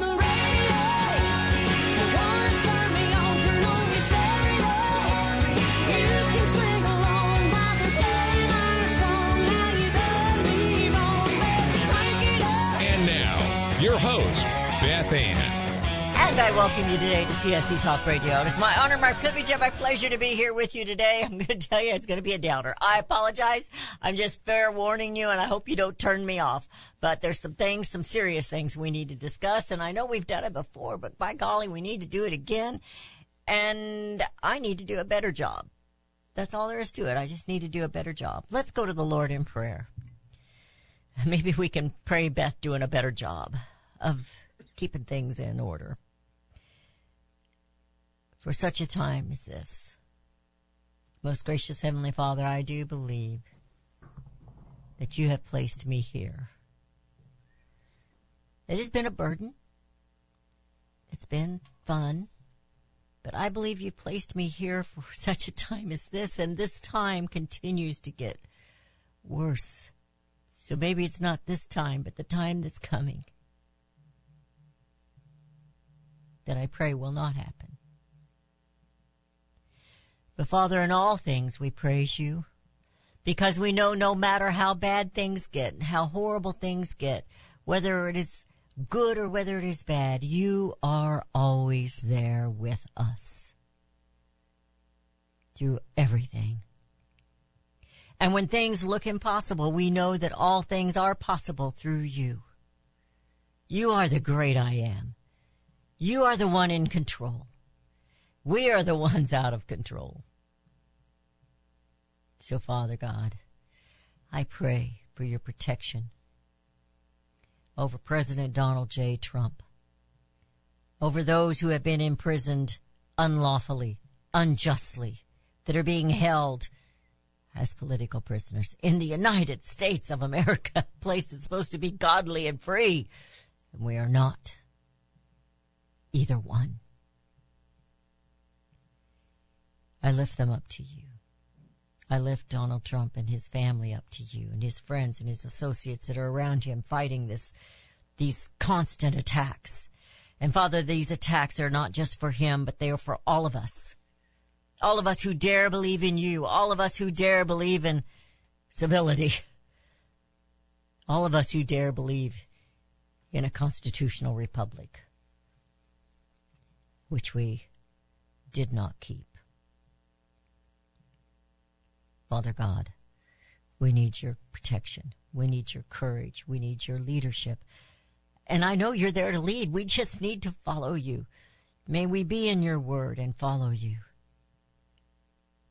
the radio. Your host, Beth Ann. And I welcome you today to CSC Talk Radio. It is my honor, my privilege, and my pleasure to be here with you today. I'm going to tell you, it's going to be a downer. I apologize. I'm just fair warning you, and I hope you don't turn me off. But there's some things, some serious things we need to discuss, and I know we've done it before, but by golly, we need to do it again, and I need to do a better job. That's all there is to it. I just need to do a better job. Let's go to the Lord in prayer. Maybe we can pray Beth doing a better job of keeping things in order for such a time as this. Most gracious Heavenly Father, I do believe that you have placed me here. It has been a burden. It's been fun. But I believe you placed me here for such a time as this, and this time continues to get worse. So maybe it's not this time, but the time that's coming, that I pray will not happen. But Father, in all things we praise you, because we know no matter how bad things get, how horrible things get, whether it is good or whether it is bad, you are always there with us through everything. And when things look impossible, we know that all things are possible through you. You are the great I am. You are the one in control. We are the ones out of control. So, Father God, I pray for your protection over President Donald J. Trump, over those who have been imprisoned unlawfully, unjustly, that are being held as political prisoners in the United States of America, a place that's supposed to be godly and free, and we are not. Either one. I lift them up to you. I lift Donald Trump and his family up to you, and his friends and his associates that are around him fighting these constant attacks. And Father, these attacks are not just for him, but they are for all of us. All of us who dare believe in you. All of us who dare believe in civility. All of us who dare believe in a constitutional republic, which we did not keep. Father God, we need your protection. We need your courage. We need your leadership. And I know you're there to lead. We just need to follow you. May we be in your word and follow you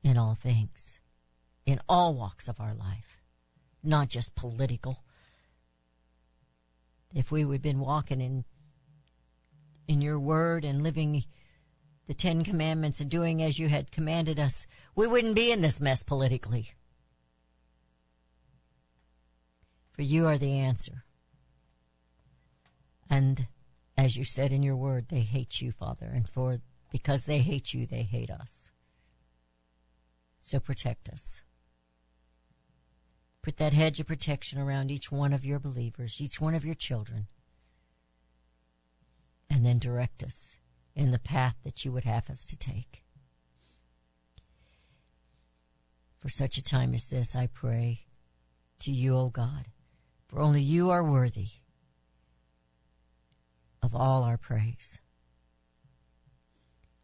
in all things, in all walks of our life, not just political. If we would have been walking in your word and living the 10 commandments and doing as you had commanded us, we wouldn't be in this mess politically. For you are the answer. And as you said in your word, they hate you, Father, and because they hate you, they hate us. So protect us. Put that hedge of protection around each one of your believers, each one of your children. And then direct us in the path that you would have us to take. For such a time as this, I pray to you, O God, for only you are worthy of all our praise.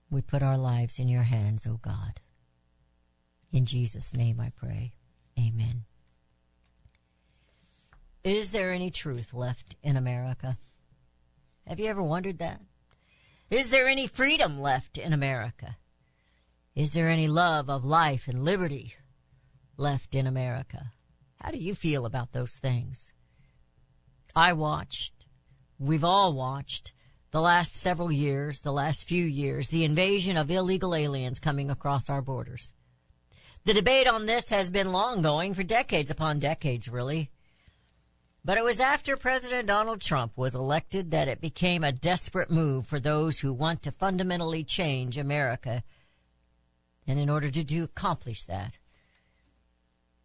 We put our lives in your hands, O God. In Jesus' name I pray. Amen. Is there any truth left in America? Have you ever wondered that? Is there any freedom left in America? Is there any love of life and liberty left in America? How do you feel about those things? We've all watched the last few years, the invasion of illegal aliens coming across our borders. The debate on this has been long going for decades upon decades, really. But it was after President Donald Trump was elected that it became a desperate move for those who want to fundamentally change America. And in order to accomplish that,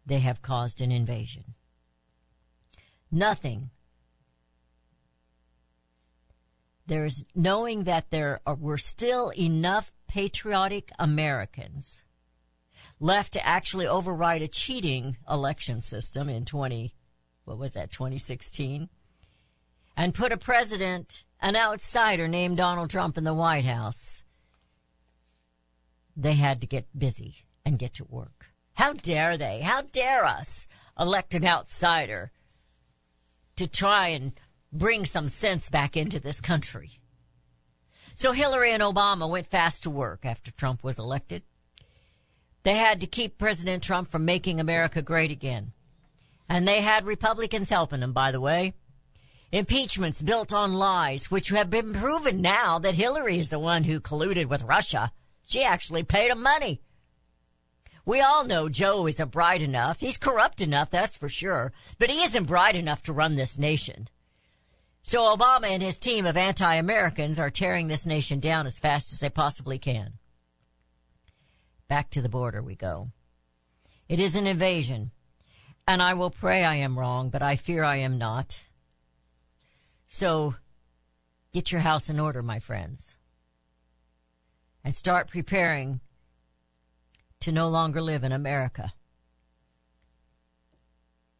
they have caused an invasion. Nothing. There's knowing that there were still enough patriotic Americans left to actually override a cheating election system in 2016, and put a president, an outsider named Donald Trump, in the White House. They had to get busy and get to work. How dare they? How dare us elect an outsider to try and bring some sense back into this country? So Hillary and Obama went fast to work after Trump was elected. They had to keep President Trump from making America great again. And they had Republicans helping them, by the way. Impeachments built on lies, which have been proven now that Hillary is the one who colluded with Russia. She actually paid him money. We all know Joe isn't bright enough. He's corrupt enough, that's for sure. But he isn't bright enough to run this nation. So Obama and his team of anti-Americans are tearing this nation down as fast as they possibly can. Back to the border we go. It is an invasion. And I will pray I am wrong, but I fear I am not. So get your house in order, my friends, and start preparing to no longer live in America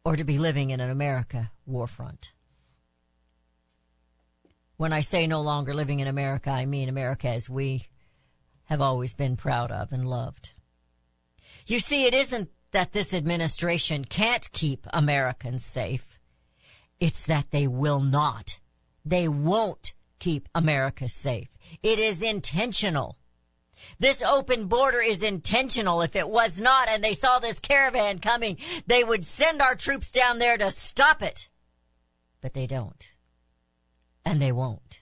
or to be living in an America war front. When I say no longer living in America, I mean America as we have always been proud of and loved. You see, it isn't that this administration can't keep Americans safe. It's that they will not. They won't keep America safe. It is intentional. This open border is intentional. If it was not, and they saw this caravan coming, they would send our troops down there to stop it. But they don't. And they won't.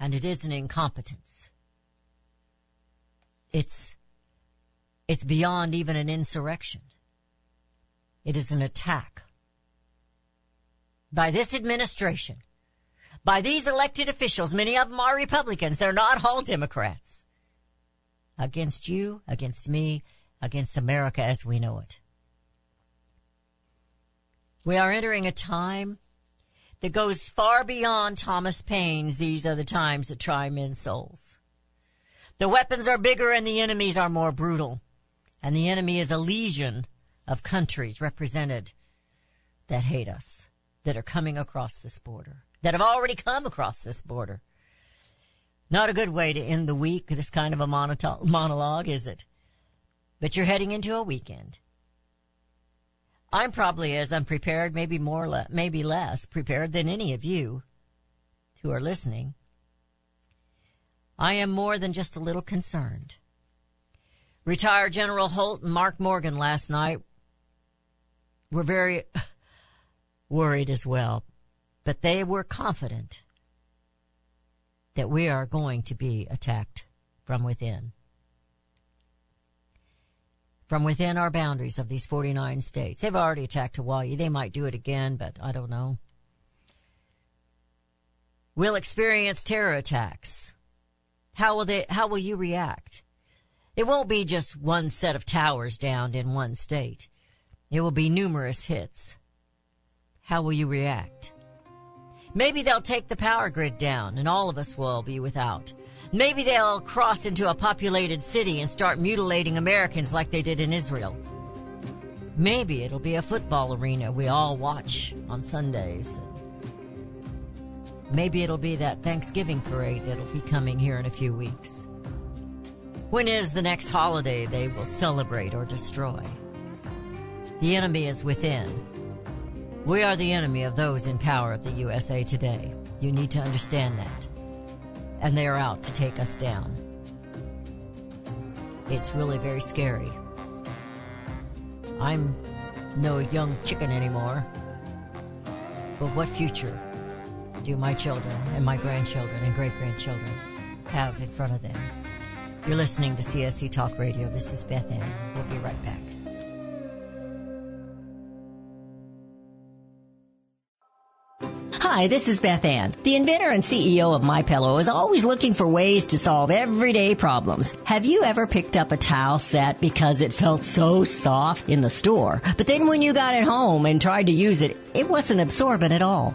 And it is an incompetence. It's beyond even an insurrection. It is an attack by this administration, by these elected officials. Many of them are Republicans. They're not all Democrats. Against you, against me, against America as we know it. We are entering a time that goes far beyond Thomas Paine's "These are the times that try men's souls." The weapons are bigger and the enemies are more brutal. And the enemy is a legion of countries represented that hate us, that are coming across this border, that have already come across this border. Not a good way to end the week, this kind of a monologue, is it? But you're heading into a weekend. I'm probably as unprepared, maybe more, maybe less prepared than any of you who are listening. I am more than just a little concerned. Retired General Holt and Mark Morgan last night were very worried as well, but they were confident that we are going to be attacked from within our boundaries of these 49 states. They've already attacked Hawaii. They might do it again, but I don't know. We'll experience terror attacks. How will you react? It won't be just one set of towers downed in one state. It will be numerous hits. How will you react? Maybe they'll take the power grid down and all of us will be without. Maybe they'll cross into a populated city and start mutilating Americans like they did in Israel. Maybe it'll be a football arena we all watch on Sundays. Maybe it'll be that Thanksgiving parade that'll be coming here in a few weeks. When is the next holiday they will celebrate or destroy? The enemy is within. We are the enemy of those in power of the USA today. You need to understand that. And they are out to take us down. It's really very scary. I'm no young chicken anymore. But what future do my children and my grandchildren and great-grandchildren have in front of them? You're listening to CSC Talk Radio. This is Beth Ann. We'll be right back. Hi, this is Beth Ann. The inventor and CEO of MyPillow is always looking for ways to solve everyday problems. Have you ever picked up a towel set because it felt so soft in the store, but then when you got it home and tried to use it, it wasn't absorbent at all?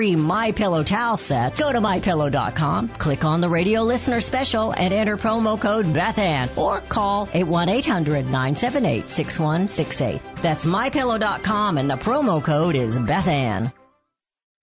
MyPillow towel set, go to MyPillow.com, click on the Radio Listener Special, and enter promo code BethAnn, or call 1-800-978-6168. That's MyPillow.com, and the promo code is BethAnn.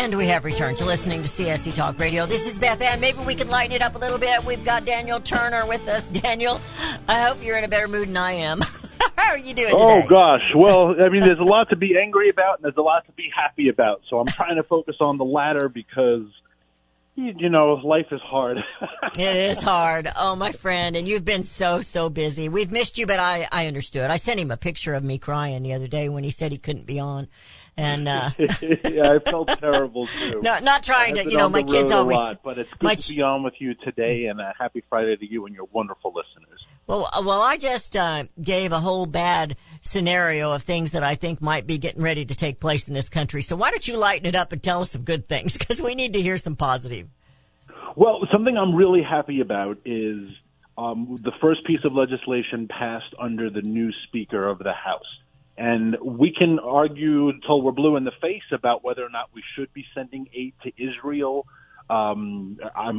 And we have returned to listening to CSC Talk Radio. This is Beth Ann. Maybe we can lighten it up a little bit. We've got Daniel Turner with us. Daniel, I hope you're in a better mood than I am. How are you doing today? Oh, gosh. Well, I mean, there's a lot to be angry about, and there's a lot to be happy about. So I'm trying to focus on the latter because, you know, life is hard. It is hard. Oh, my friend. And you've been so, so busy. We've missed you, but I understood. I sent him a picture of me crying the other day when he said he couldn't be on. And, yeah, I felt terrible too. No, not trying to, you know, my kids always, lot, but it's good to be on with you today, and a happy Friday to you and your wonderful listeners. Well, I just, gave a whole bad scenario of things that I think might be getting ready to take place in this country. So why don't you lighten it up and tell us some good things? Cause we need to hear some positive. Well, something I'm really happy about is, the first piece of legislation passed under the new Speaker of the House. And we can argue until we're blue in the face about whether or not we should be sending aid to Israel. I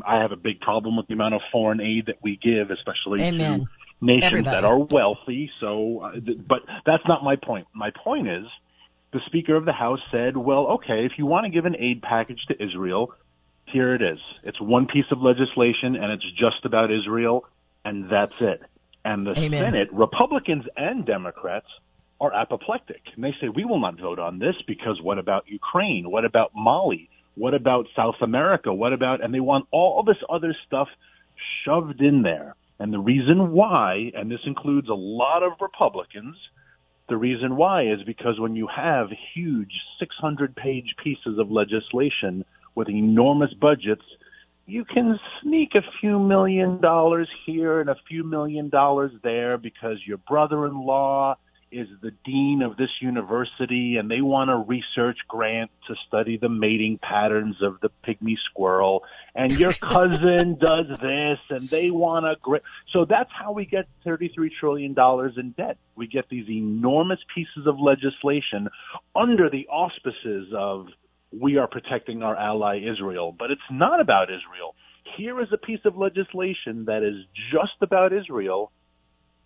have a big problem with the amount of foreign aid that we give, especially to nations that are wealthy. So, but that's not my point. My point is the Speaker of the House said, well, okay, if you want to give an aid package to Israel, here it is. It's one piece of legislation, and it's just about Israel, and that's it. And the Senate, Republicans and Democrats, are apoplectic. And they say, we will not vote on this because what about Ukraine? What about Mali? What about South America? What about, and they want all this other stuff shoved in there. And the reason why, and this includes a lot of Republicans, the reason why is because when you have huge 600-page pieces of legislation with enormous budgets, you can sneak a few $1 million here and a few $1 million there because your brother-in-law is the dean of this university and they want a research grant to study the mating patterns of the pygmy squirrel, and your cousin does this and they want a grant. So that's how we get $33 trillion in debt. We get these enormous pieces of legislation under the auspices of we are protecting our ally Israel, but it's not about Israel. Here is a piece of legislation that is just about Israel,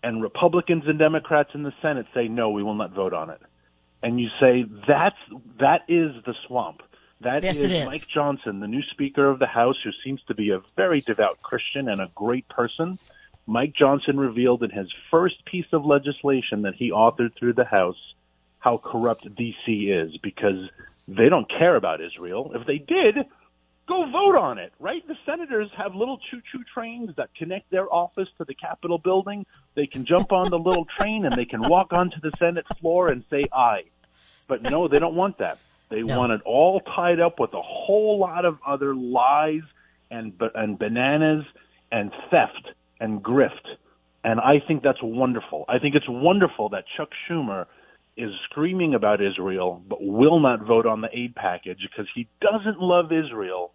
and Republicans and Democrats in the Senate say, no, we will not vote on it. And you say, that is the swamp. That is Mike Johnson, the new Speaker of the House, who seems to be a very devout Christian and a great person. Mike Johnson revealed in his first piece of legislation that he authored through the House how corrupt D.C. is, because they don't care about Israel. If they did, go vote on it, right? The senators have little choo-choo trains that connect their office to the Capitol building. They can jump on the little train and they can walk onto the Senate floor and say aye. But no, they don't want that. They want it all tied up with a whole lot of other lies and bananas and theft and grift. And I think that's wonderful. I think it's wonderful that Chuck Schumer is screaming about Israel but will not vote on the aid package because he doesn't love Israel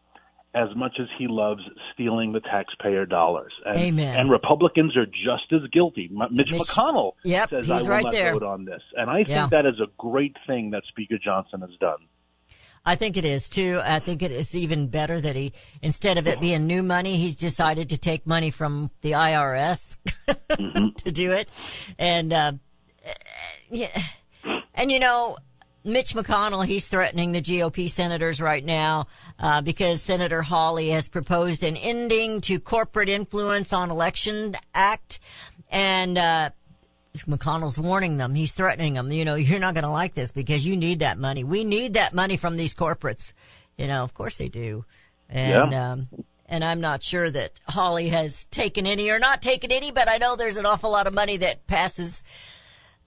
as much as he loves stealing the taxpayer dollars. And Republicans are just as guilty. Mitch McConnell says, I will not vote on this. And I think that is a great thing that Speaker Johnson has done. I think it is, too. I think it is even better that he, instead of it being new money, he's decided to take money from the IRS to do it. And, And, you know, Mitch McConnell, he's threatening the GOP senators right now because Senator Hawley has proposed an ending to corporate influence on Election Act. And McConnell's warning them. He's threatening them. You know, you're not going to like this because you need that money. We need that money from these corporates. You know, of course they do. And and I'm not sure that Hawley has taken any or not taken any, but I know there's an awful lot of money that passes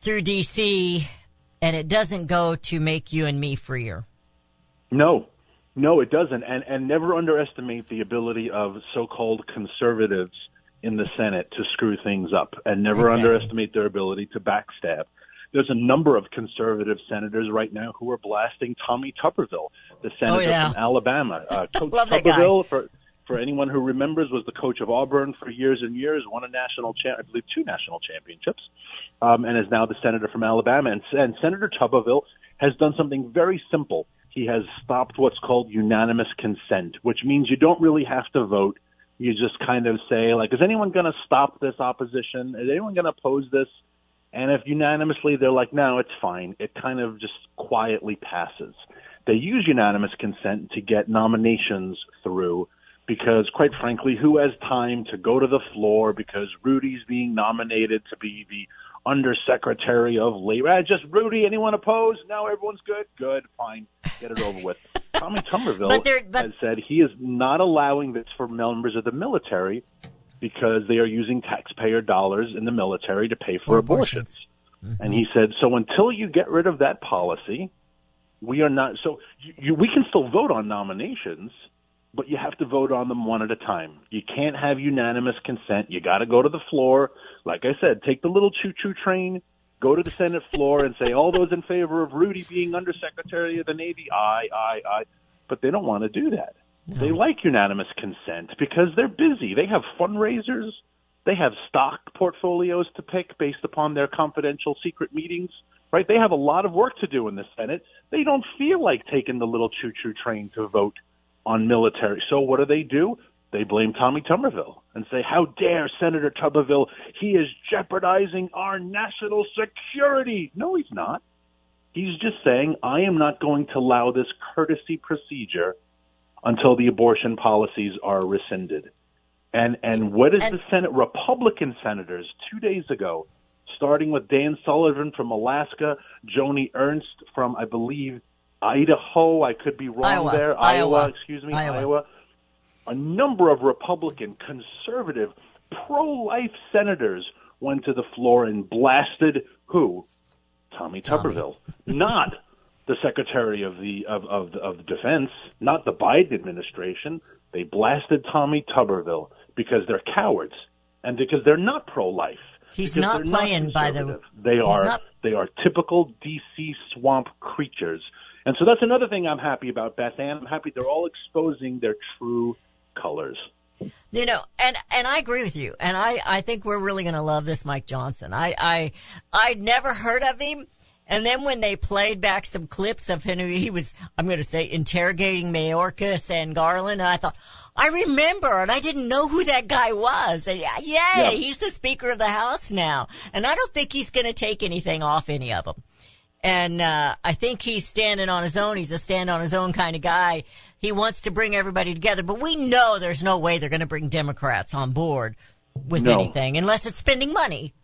through D.C., and it doesn't go to make you and me freer. No, it doesn't. And never underestimate the ability of so-called conservatives in the Senate to screw things up, and never underestimate their ability to backstab. There's a number of conservative senators right now who are blasting Tommy Tuberville, the senator from Alabama. Coach Tuberville, for anyone who remembers, was the coach of Auburn for years and years, won a national I believe two national championships, and is now the senator from Alabama. And Senator Tuberville has done something very simple. He has stopped what's called unanimous consent, which means you don't really have to vote. You just kind of say, like, is anyone going to stop this opposition? Is anyone going to oppose this? And if unanimously they're like, no, it's fine, it kind of just quietly passes. They use unanimous consent to get nominations through, because, quite frankly, who has time to go to the floor because Rudy's being nominated to be the Undersecretary of Labor? Just Rudy, anyone opposed? No, everyone's good? Good, fine, get it over with. Tommy Tuberville has said he is not allowing this for members of the military because they are using taxpayer dollars in the military to pay for abortions. Mm-hmm. And he said, so until you get rid of that policy, we are not – so we can still vote on nominations, but you have to vote on them one at a time. You can't have unanimous consent. You got to go to the floor. Like I said, take the little choo-choo train, go to the Senate floor and say, all those in favor of Rudy being Undersecretary of the Navy, aye. But they don't want to do that. No. They like unanimous consent because they're busy. They have fundraisers. They have stock portfolios to pick based upon their confidential secret meetings. Right? They have a lot of work to do in the Senate. They don't feel like taking the little choo-choo train to vote on military. So what do? They blame Tommy Tuberville and say, how dare Senator Tuberville? He is jeopardizing our national security. No, he's not. He's just saying, I am not going to allow this courtesy procedure until the abortion policies are rescinded. And what is the Senate? Republican senators 2 days ago, starting with Dan Sullivan from Alaska, Joni Ernst from, I believe, Idaho, I could be wrong there. Iowa. A number of Republican, conservative, pro-life senators went to the floor and blasted who? Tommy Tuberville. Not the Secretary of Defense, not the Biden administration. They blasted Tommy Tuberville because they're cowards and because they're not pro-life. He's not playing by the. They are typical DC swamp creatures. And so that's another thing I'm happy about, Beth Ann. I'm happy they're all exposing their true colors. You know, and I agree with you. And I think we're really going to love this Mike Johnson. I'd never heard of him. And then when they played back some clips of him, he was, I'm going to say, interrogating Mayorkas and Garland. And I thought, I remember, and I didn't know who that guy was. And yeah, he's the Speaker of the House now. And I don't think he's going to take anything off any of them. And I think he's standing on his own. He's a stand-on-his-own kind of guy. He wants to bring everybody together. But we know there's no way they're going to bring Democrats on board with anything, unless it's spending money.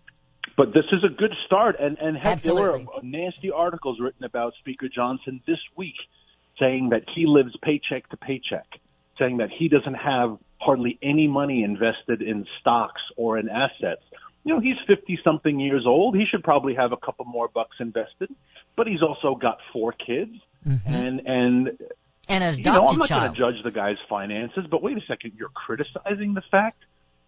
But this is a good start. And there were nasty articles written about Speaker Johnson this week saying that he lives paycheck to paycheck, saying that he doesn't have hardly any money invested in stocks or in assets. You know, he's 50-something years old. He should probably have a couple more bucks invested. But he's also got 4 kids. Mm-hmm. And an adopted child. I'm not going to judge the guy's finances, but wait a second. You're criticizing the fact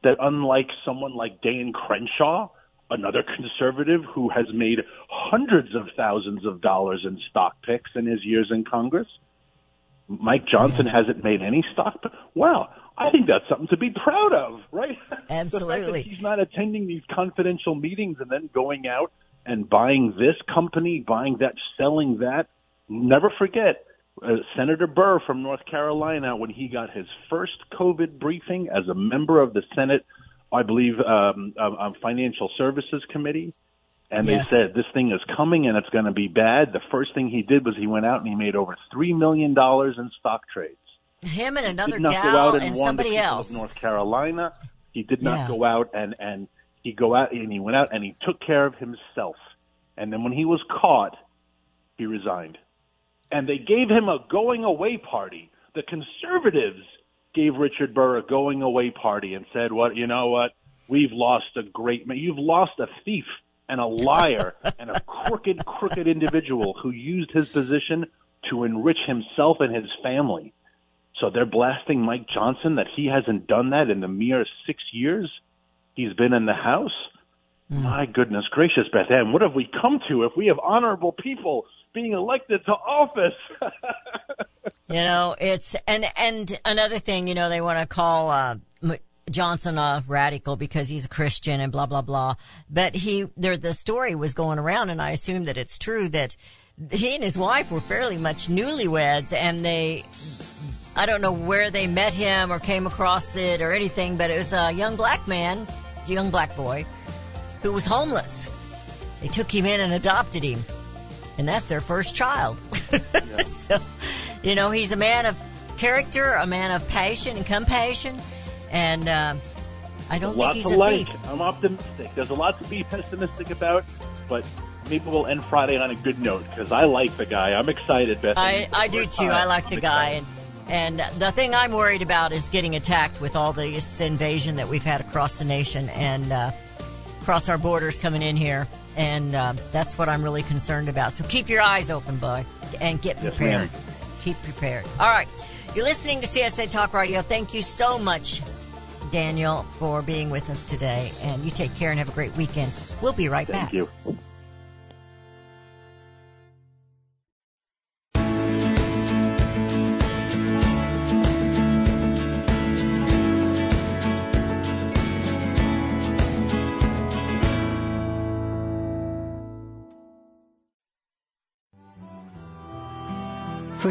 that unlike someone like Dan Crenshaw, another conservative who has made hundreds of thousands of dollars in stock picks in his years in Congress, Mike Johnson hasn't made any stock picks. Wow. I think that's something to be proud of, right? Absolutely. The fact that he's not attending these confidential meetings and then going out and buying this company, buying that, selling that. Never forget Senator Burr from North Carolina, when he got his first COVID briefing as a member of the Senate, I believe, Financial Services Committee. And they said, this thing is coming and it's going to be bad. The first thing he did was he went out and he made over $3 million in stock trades. Him and another gal and somebody else. North Carolina. He did not go out he went out and he took care of himself. And then when he was caught, he resigned. And they gave him a going away party. The conservatives gave Richard Burr a going away party and said, "What, you know what? We've lost a great man. You've lost a thief and a liar and a crooked individual who used his position to enrich himself and his family." So they're blasting Mike Johnson that he hasn't done that in the mere 6 years he's been in the House. Mm. My goodness gracious, Beth Ann, what have we come to if we have honorable people being elected to office? You know, it's and another thing, you know, they want to call Johnson a radical because he's a Christian and blah, blah, blah. But the story was going around, and I assume that it's true, that he and his wife were fairly much newlyweds, and I don't know where they met him or came across it or anything, but it was a young black boy, who was homeless. They took him in and adopted him, and that's their first child. Yeah. So, you know, he's a man of character, a man of passion and compassion, and I don't think he's a thief. I'm optimistic. There's a lot to be pessimistic about, but maybe we'll end Friday on a good note because I like the guy. I'm excited, Beth. I do too. I like the guy. And the thing I'm worried about is getting attacked with all this invasion that we've had across the nation and across our borders coming in here. And that's what I'm really concerned about. So keep your eyes open, boy, and get prepared. Yes, keep prepared. All right. You're listening to CSA Talk Radio. Thank you so much, Daniel, for being with us today. And you take care and have a great weekend. We'll be right back. Thank you. For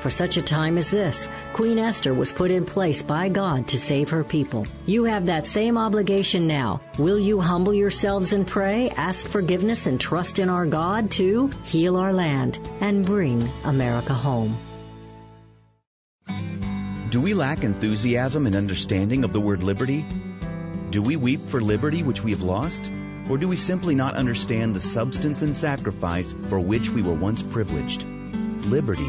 For such a time as this, Queen Esther was put in place by God to save her people. You have that same obligation now. Will you humble yourselves and pray, ask forgiveness, and trust in our God to heal our land and bring America home? Do we lack enthusiasm and understanding of the word liberty? Do we weep for liberty which we have lost? Or do we simply not understand the substance and sacrifice for which we were once privileged? Liberty.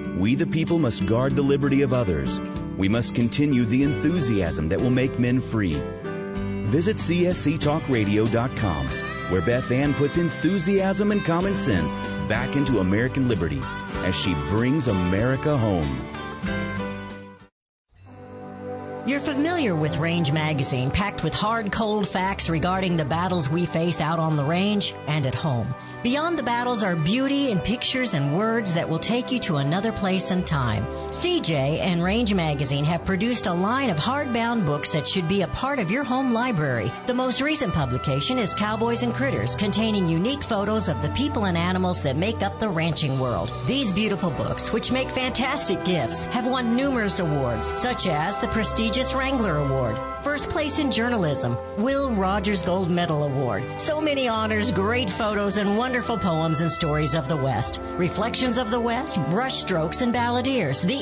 we the people must guard the liberty of others. We must continue the enthusiasm that will make men free. Visit csctalkradio.com, where Beth Ann puts enthusiasm and common sense back into American liberty as she brings America home. You're familiar with Range Magazine, packed with hard, cold facts regarding the battles we face out on the range and at home. Beyond the battles are beauty and pictures and words that will take you to another place and time. CJ and Range Magazine have produced a line of hardbound books that should be a part of your home library. The most recent publication is Cowboys and Critters, containing unique photos of the people and animals that make up the ranching world. These beautiful books, which make fantastic gifts, have won numerous awards, such as the prestigious Wrangler Award, First Place in Journalism, Will Rogers Gold Medal Award. So many honors, great photos, and wonderful poems and stories of the West. Reflections of the West, Brushstrokes and Balladeers, The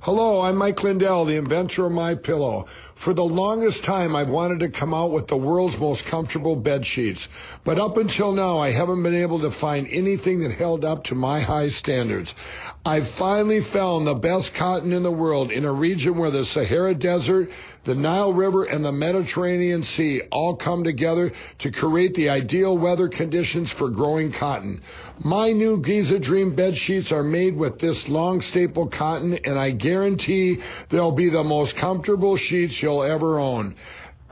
Hello, I'm Mike Lindell, the inventor of MyPillow. For the longest time, I've wanted to come out with the world's most comfortable bed sheets, but up until now, I haven't been able to find anything that held up to my high standards. I've finally found the best cotton in the world in a region where the Sahara Desert, the Nile River, and the Mediterranean Sea all come together to create the ideal weather conditions for growing cotton. My new Giza Dream bed sheets are made with this long staple cotton, and I guarantee they'll be the most comfortable sheets you'll ever own.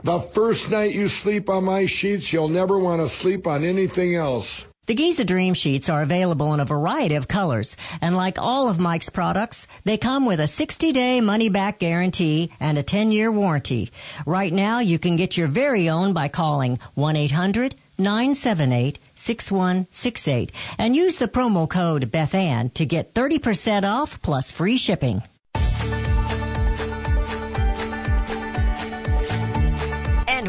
The first night you sleep on my sheets, you'll never want to sleep on anything else. The Giza Dream sheets are available in a variety of colors, and like all of Mike's products, they come with a 60-day money-back guarantee and a 10-year warranty. Right now, you can get your very own by calling 1-800-978-6168 and use the promo code BethAnn to get 30% off plus free shipping.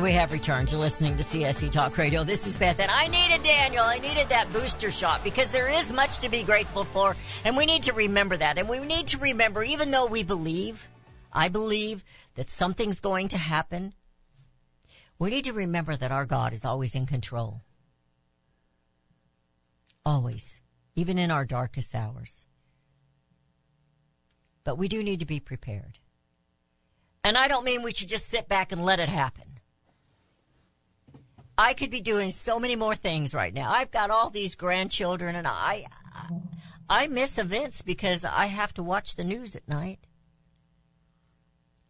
We have returned. You're listening to CSC Talk Radio. This is Beth, and I needed Daniel. I needed that booster shot because there is much to be grateful for, and we need to remember that. And we need to remember, even though we believe, I believe, that something's going to happen, we need to remember that our God is always in control. Always. Even in our darkest hours. But we do need to be prepared. And I don't mean we should just sit back and let it happen. I could be doing so many more things right now. I've got all these grandchildren, and I miss events because I have to watch the news at night.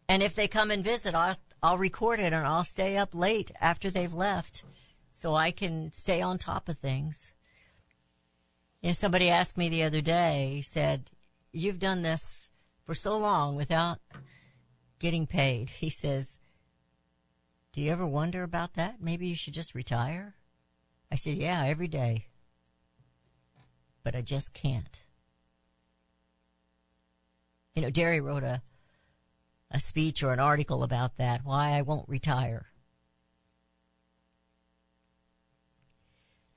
And if they come and visit, I'll record it, and I'll stay up late after they've left so I can stay on top of things. You know, somebody asked me the other day, said, "You've done this for so long without getting paid." He says, "Do you ever wonder about that? Maybe you should just retire?" I said, "Yeah, every day. But I just can't." You know, Derry wrote a speech or an article about that, why I won't retire.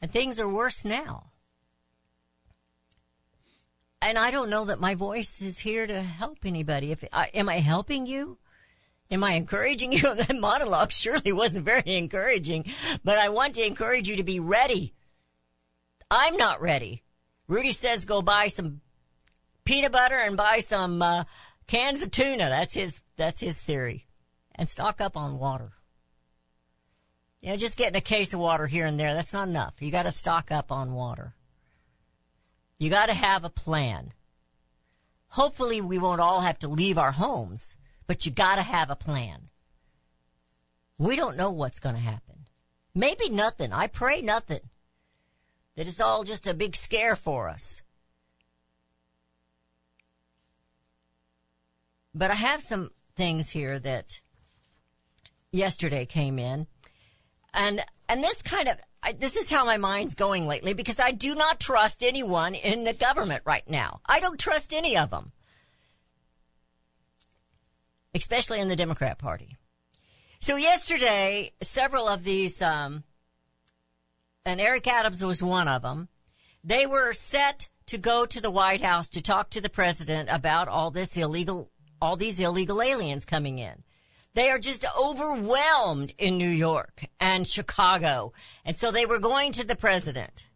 And things are worse now. And I don't know that my voice is here to help anybody. Am I helping you? Am I encouraging you? That monologue surely wasn't very encouraging, but I want to encourage you to be ready. I'm not ready. Rudy says go buy some peanut butter and buy some cans of tuna. That's his theory. And stock up on water. You know, just getting a case of water here and there, that's not enough. You got to stock up on water. You got to have a plan. Hopefully we won't all have to leave our homes, but you got to have a plan. We don't know what's going to happen. Maybe nothing. I pray nothing. That it's all just a big scare for us. But I have some things here that yesterday came in. And this kind of, this is how my mind's going lately, because I do not trust anyone in the government right now. I don't trust any of them. Especially in the Democrat Party. So yesterday, several of these, and Eric Adams was one of them, they were set to go to the White House to talk to the president about all these illegal aliens coming in. They are just overwhelmed in New York and Chicago. And so they were going to the president.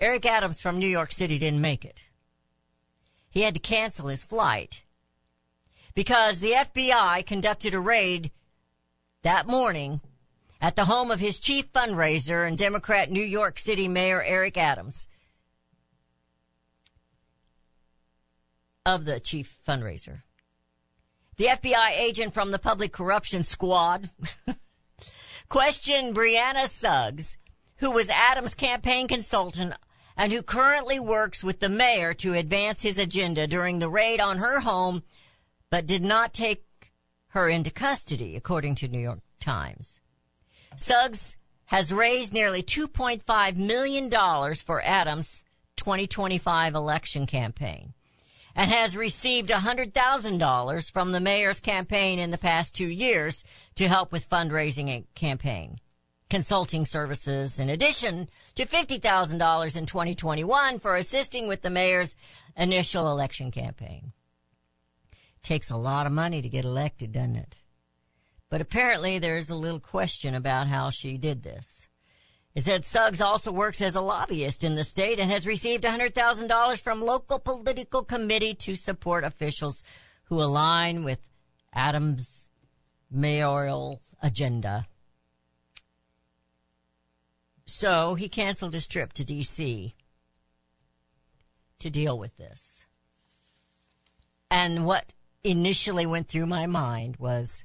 Eric Adams from New York City didn't make it. He had to cancel his flight because the FBI conducted a raid that morning at the home of his chief fundraiser and Democrat New York City Mayor Eric Adams. Of the chief fundraiser. The FBI agent from the Public Corruption Squad questioned Brianna Suggs, who was Adams' campaign consultant and who currently works with the mayor to advance his agenda during the raid on her home, but did not take her into custody, according to New York Times. Suggs has raised nearly $2.5 million for Adams' 2025 election campaign, and has received $100,000 from the mayor's campaign in the past 2 years to help with fundraising and campaign consulting services, in addition to $50,000 in 2021 for assisting with the mayor's initial election campaign. Takes a lot of money to get elected, doesn't it? But apparently there's a little question about how she did this. It said Suggs also works as a lobbyist in the state and has received $100,000 from local political committee to support officials who align with Adams' mayoral agenda. So he canceled his trip to D.C. to deal with this. And what initially went through my mind was,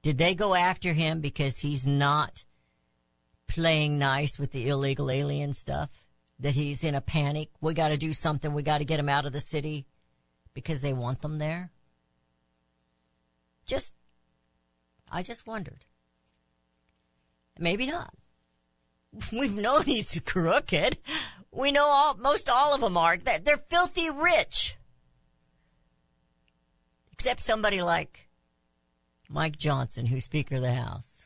did they go after him because he's not playing nice with the illegal alien stuff, that he's in a panic? We got to do something. We got to get him out of the city because they want them there. I just wondered. Maybe not. We've known he's crooked. We know most all of them are. They're filthy rich. Except somebody like Mike Johnson, who's Speaker of the House.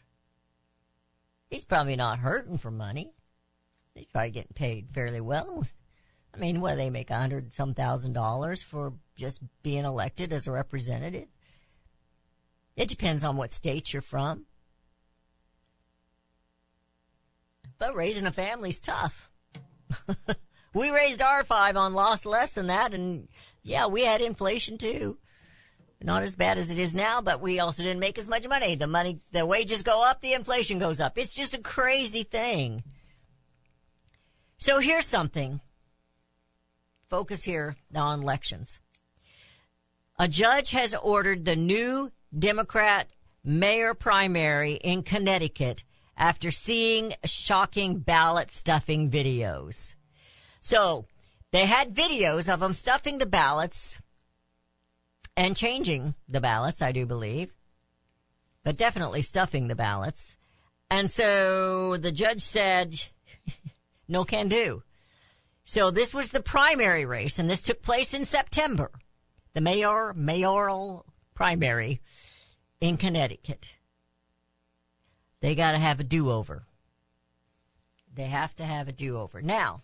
He's probably not hurting for money. He's probably getting paid fairly well. I mean, what do they make, $100,000 for just being elected as a representative? It depends on what state you're from. But raising a family's tough. We raised our five on loss less than that, and yeah, we had inflation too. Not as bad as it is now, but we also didn't make as much money. The wages go up, the inflation goes up. It's just a crazy thing. So here's something. Focus here on elections. A judge has ordered the new Democrat mayor primary in Connecticut after seeing shocking ballot stuffing videos. So they had videos of them stuffing the ballots and changing the ballots, I do believe, but definitely stuffing the ballots. And so the judge said, no can do. So this was the primary race, and this took place in September, the mayoral primary in Connecticut. They got to have a do-over. They have to have a do-over. Now,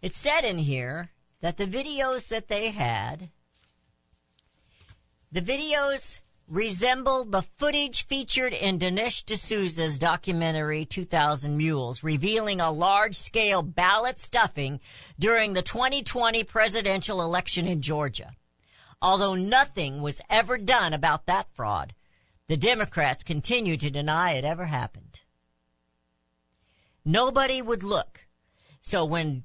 it said in here that the videos that they had, the videos resembled the footage featured in Dinesh D'Souza's documentary 2000 Mules, revealing a large-scale ballot stuffing during the 2020 presidential election in Georgia. Although nothing was ever done about that fraud, the Democrats continue to deny it ever happened. Nobody would look. So when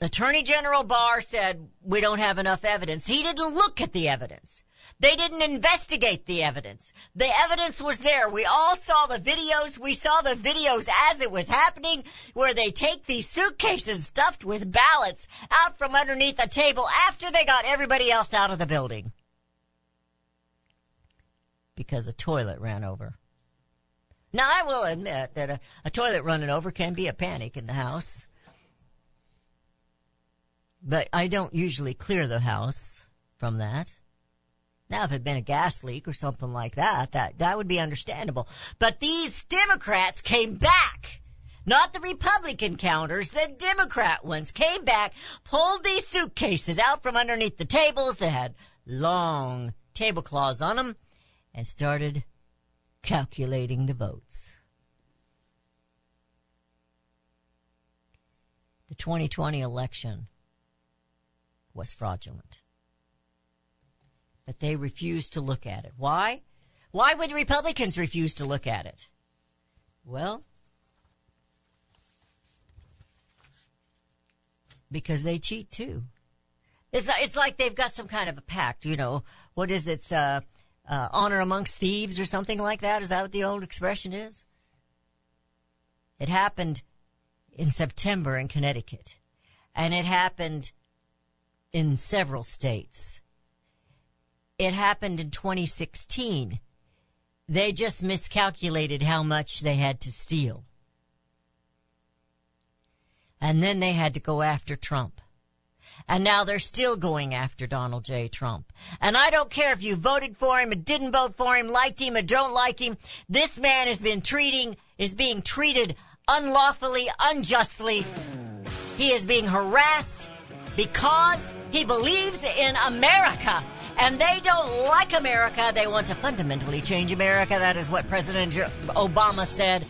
Attorney General Barr said, we don't have enough evidence, he didn't look at the evidence. They didn't investigate the evidence. The evidence was there. We all saw the videos. We saw the videos as it was happening, where they take these suitcases stuffed with ballots out from underneath the table after they got everybody else out of the building, because a toilet ran over. Now, I will admit that a toilet running over can be a panic in the house, but I don't usually clear the house from that. Now, if it had been a gas leak or something like that, that would be understandable. But these Democrats came back. Not the Republican counters, the Democrat ones came back, pulled these suitcases out from underneath the tables that had long tablecloths on them, and started calculating the votes. The 2020 election was fraudulent, but they refused to look at it. Why? Why would Republicans refuse to look at it? Well, because they cheat too. It's like they've got some kind of a pact, you know. What is it? It's honor amongst thieves or something like that. Is that what the old expression is? It happened in September in Connecticut, and it happened in several states. It happened in 2016. They just miscalculated how much they had to steal. And then they had to go after Trump. And now they're still going after Donald J. Trump. And I don't care if you voted for him or didn't vote for him, liked him or don't like him. This man is being treated unlawfully, unjustly. He is being harassed because he believes in America. And they don't like America. They want to fundamentally change America. That is what President Obama said.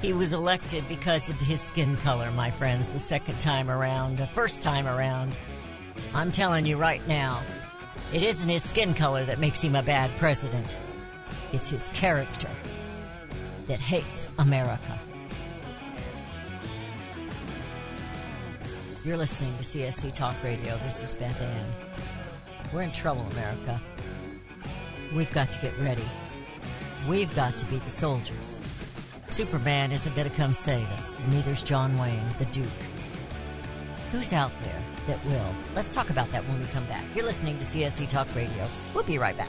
He was elected because of his skin color, my friends, the second time around, the first time around. I'm telling you right now, it isn't his skin color that makes him a bad president. It's his character that hates America. You're listening to CSC Talk Radio. This is Beth Ann. We're in trouble, America. We've got to get ready. We've got to be the soldiers. Superman isn't going to come save us, and neither's John Wayne, the Duke. Who's out there that will? Let's talk about that when we come back. You're listening to CSC Talk Radio. We'll be right back.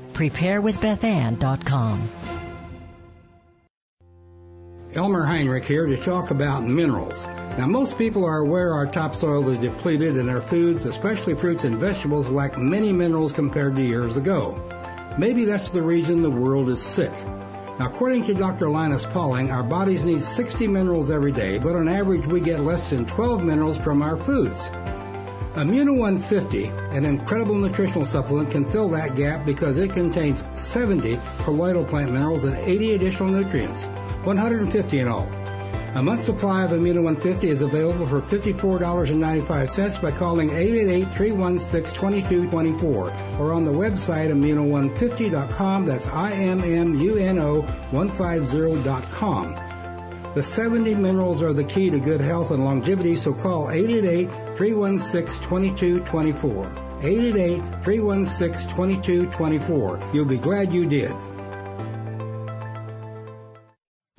preparewithbethann.com. Elmer Heinrich here to talk about minerals. Now, most people are aware our topsoil is depleted and our foods, especially fruits and vegetables, lack many minerals compared to years ago. Maybe that's the reason the world is sick. Now, according to Dr. Linus Pauling, our bodies need 60 minerals every day, but on average we get less than 12 minerals from our foods. Immuno 150, an incredible nutritional supplement, can fill that gap because it contains 70 colloidal plant minerals and 80 additional nutrients. 150 in all. A month's supply of Immuno 150 is available for $54.95 by calling 888-316-2224 or on the website immuno150.com. That's IMMUNO150.com. The 70 minerals are the key to good health and longevity, so call 888-316-2224. 888-316-2224. You'll be glad you did.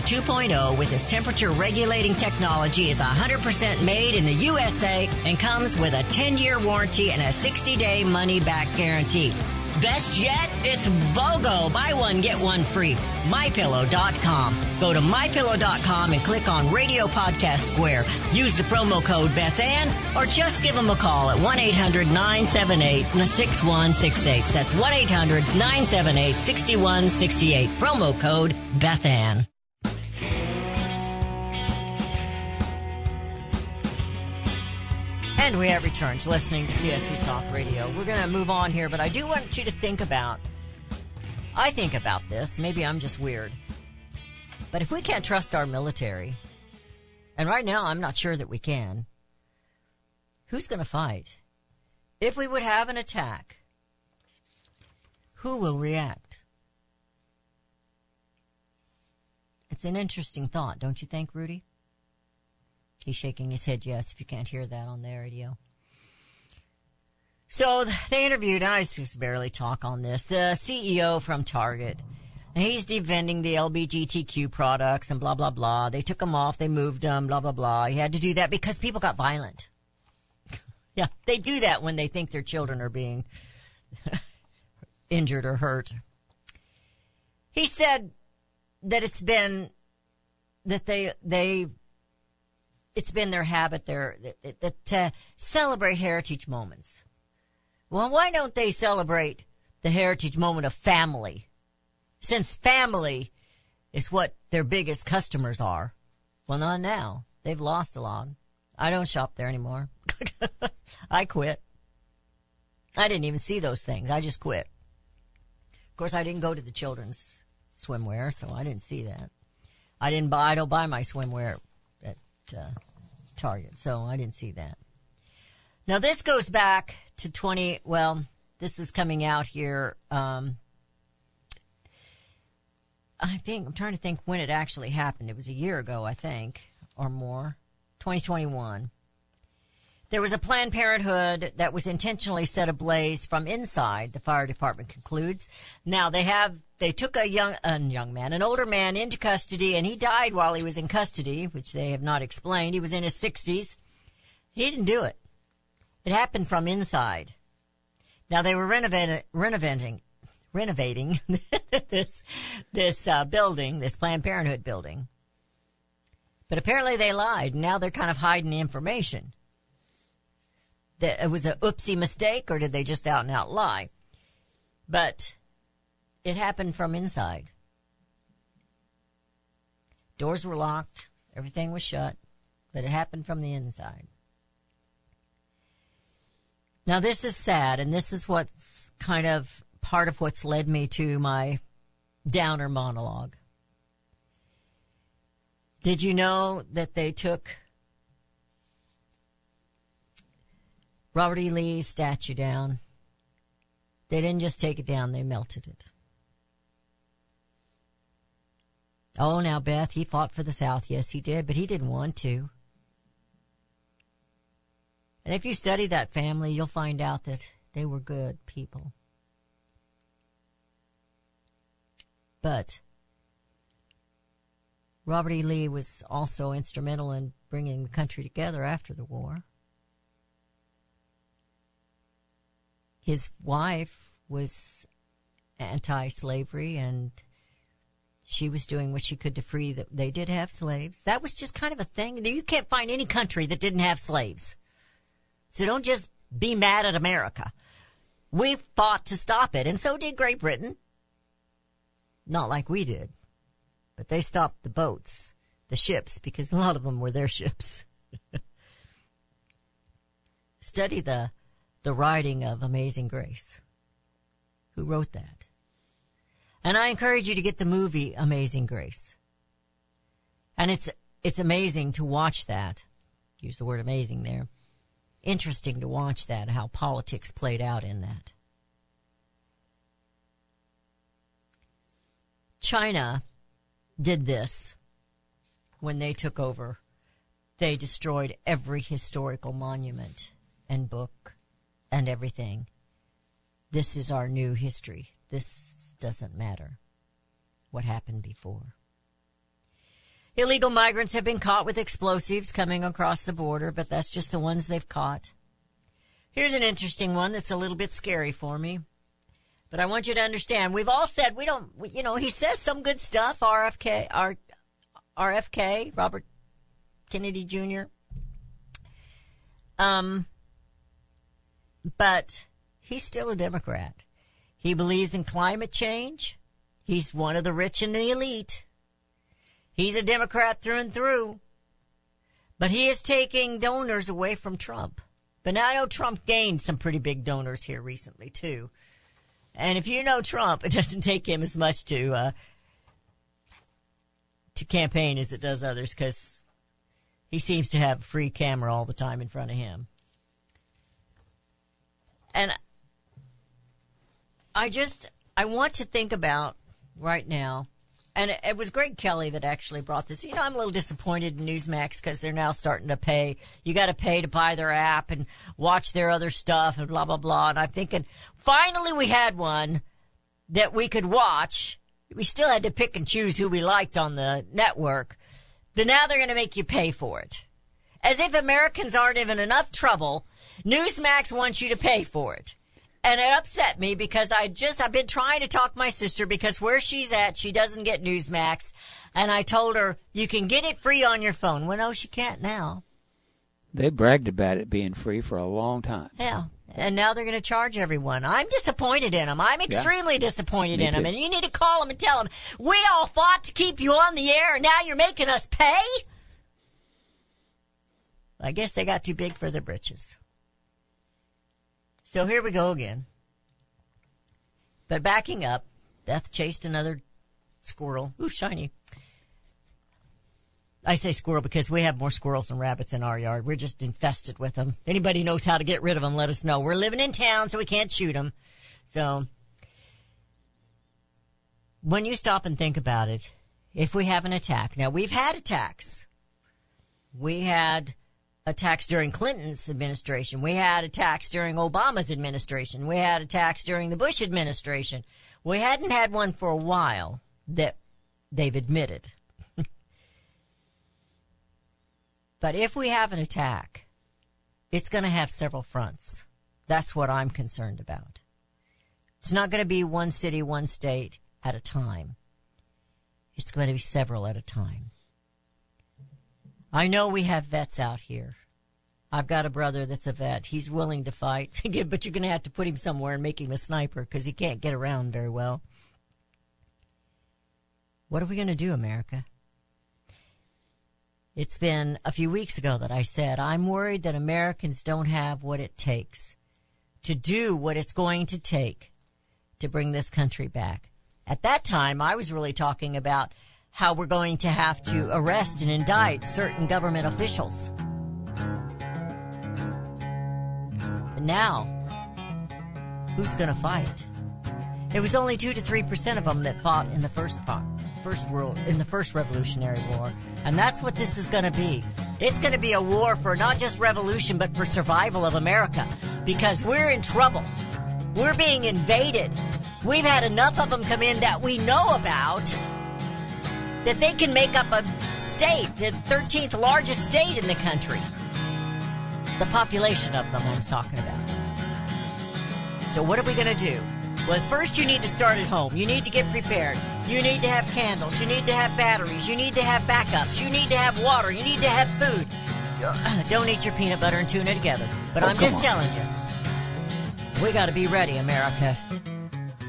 2.0 with its temperature-regulating technology is 100% made in the USA and comes with a 10-year warranty and a 60-day money-back guarantee. Best yet, it's BOGO. Buy one, get one free. MyPillow.com. Go to MyPillow.com and click on Radio Podcast Square. Use the promo code Beth Ann or just give them a call at 1-800-978-6168. That's 1-800-978-6168. Promo code Beth Ann. And we have returned to listening to CSC Talk Radio. We're going to move on here, but I do want you to think about, I think about this, maybe I'm just weird, but if we can't trust our military, and right now I'm not sure that we can, who's going to fight? If we would have an attack, who will react? It's an interesting thought, don't you think, Rudy? He's shaking his head yes, if you can't hear that on the radio. So they interviewed, and I just barely talk on this, the CEO from Target. And he's defending the LGBTQ products and blah, blah, blah. They took them off. They moved them, blah, blah, blah. He had to do that because people got violent. Yeah, they do that when they think their children are being injured or hurt. He said that it's been that they it's been their habit there to celebrate heritage moments. Well, why don't they celebrate the heritage moment of family? Since family is what their biggest customers are. Well, not now. They've lost a lot. I don't shop there anymore. I quit. I didn't even see those things. I just quit. Of course, I didn't go to the children's swimwear, so I didn't see that. I don't buy my swimwear at Target, so I didn't see that. Now, this goes back to this is coming out here. I'm trying to think when it actually happened. It was a year ago, I think, or more, 2021. There was a Planned Parenthood that was intentionally set ablaze from inside, the fire department concludes. Now, they took an older man into custody, and he died while he was in custody, which they have not explained. He was in his 60s. He didn't do it. It happened from inside. Now, they were renovating this building, this Planned Parenthood building. But apparently they lied. Now they're kind of hiding the information. That it was an oopsie mistake, or did they just out and out lie? But it happened from inside. Doors were locked. Everything was shut. But it happened from the inside. Now, this is sad, and this is what's kind of part of what's led me to my downer monologue. Did you know that they took Robert E. Lee's statue down? They didn't just take it down, they melted it. Oh, now, Beth, he fought for the South. Yes, he did, but he didn't want to. And if you study that family, you'll find out that they were good people. But Robert E. Lee was also instrumental in bringing the country together after the war. His wife was anti-slavery, and she was doing what she could to free them. They did have slaves. That was just kind of a thing. You can't find any country that didn't have slaves. So don't just be mad at America. We fought to stop it, and so did Great Britain. Not like we did, but they stopped the boats, the ships, because a lot of them were their ships. Study the writing of Amazing Grace. Who wrote that? And I encourage you to get the movie Amazing Grace. And it's amazing to watch that. Use the word amazing there. Interesting to watch that, how politics played out in that. China did this when they took over. They destroyed every historical monument and book and everything. This is our new history. This doesn't matter what happened before. Illegal migrants have been caught with explosives coming across the border, but that's just the ones they've caught. Here's an interesting one that's a little bit scary for me, but I want you to understand. We've all said we don't, you know, he says some good stuff, RFK, Robert Kennedy Jr. But he's still a Democrat. He believes in climate change. He's one of the rich and the elite. He's a Democrat through and through. But he is taking donors away from Trump. But now I know Trump gained some pretty big donors here recently, too. And if you know Trump, it doesn't take him as much to campaign as it does others, because he seems to have a free camera all the time in front of him. And I want to think about right now, and it was Greg Kelly that actually brought this. You know, I'm a little disappointed in Newsmax because they're now starting to pay. You got to pay to buy their app and watch their other stuff and blah, blah, blah. And I'm thinking, finally we had one that we could watch. We still had to pick and choose who we liked on the network. But now they're going to make you pay for it. As if Americans aren't in enough trouble, Newsmax wants you to pay for it. And it upset me because I've been trying to talk my sister, because where she's at, she doesn't get Newsmax. And I told her, you can get it free on your phone. Well, no, she can't now. They bragged about it being free for a long time. Yeah. And now they're going to charge everyone. I'm disappointed in them. I'm extremely disappointed in them. And you need to call them and tell them, we all fought to keep you on the air, and now you're making us pay? I guess they got too big for their britches. So here we go again. But backing up, Beth chased another squirrel. Ooh, shiny. I say squirrel because we have more squirrels and rabbits in our yard. We're just infested with them. Anybody knows how to get rid of them, let us know. We're living in town, so we can't shoot them. So when you stop and think about it, if we have an attack. Now, we've had attacks. We had attacks during Clinton's administration. We had attacks during Obama's administration. We had attacks during the Bush administration. We hadn't had one for a while that they've admitted. But if we have an attack, it's going to have several fronts. That's what I'm concerned about. It's not going to be one city, one state at a time. It's going to be several at a time. I know we have vets out here. I've got a brother that's a vet. He's willing to fight, but you're going to have to put him somewhere and make him a sniper because he can't get around very well. What are we going to do, America? It's been a few weeks ago that I said, I'm worried that Americans don't have what it takes to do what it's going to take to bring this country back. At that time, I was really talking about how we're going to have to arrest and indict certain government officials. But now, who's going to fight? It was only 2 to 3% of them that fought in the first Revolutionary War, and that's what this is going to be. It's going to be a war for not just revolution, but for survival of America, because we're in trouble. We're being invaded. We've had enough of them come in that we know about, that they can make up a state, the 13th largest state in the country. The population of them I'm talking about. So what are we going to do? Well, first you need to start at home. You need to get prepared. You need to have candles. You need to have batteries. You need to have backups. You need to have water. You need to have food. Don't eat your peanut butter and tuna together. But I'm just telling you, we got to be ready, America,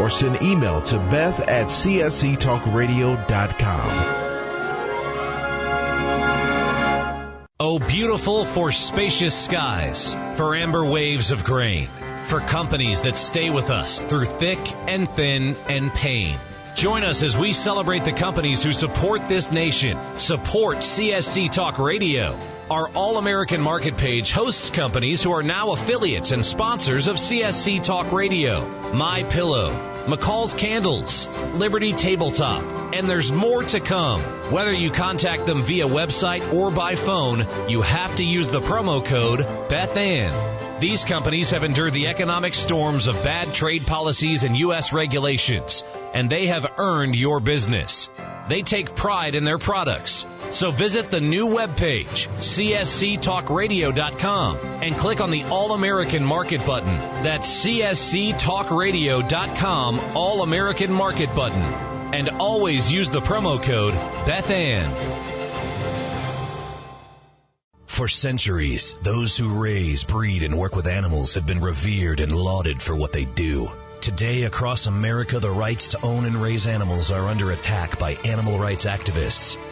Or send email to beth@csctalkradio.com. Oh, beautiful for spacious skies, for amber waves of grain. For companies that stay with us through thick and thin and pain. Join us as we celebrate the companies who support this nation. Support CSC Talk Radio. Our All-American Market page hosts companies who are now affiliates and sponsors of CSC Talk Radio. MyPillow, McCall's Candles, Liberty Tabletop, and there's more to come. Whether you contact them via website or by phone, you have to use the promo code BethAnn. These companies have endured the economic storms of bad trade policies and U.S. regulations, and they have earned your business. They take pride in their products. So visit the new webpage, csctalkradio.com, and click on the All-American Market button. That's csctalkradio.com, All-American Market button. And always use the promo code BethAnn. For centuries, those who raise, breed, and work with animals have been revered and lauded for what they do. Today, across America, the rights to own and raise animals are under attack by animal rights activists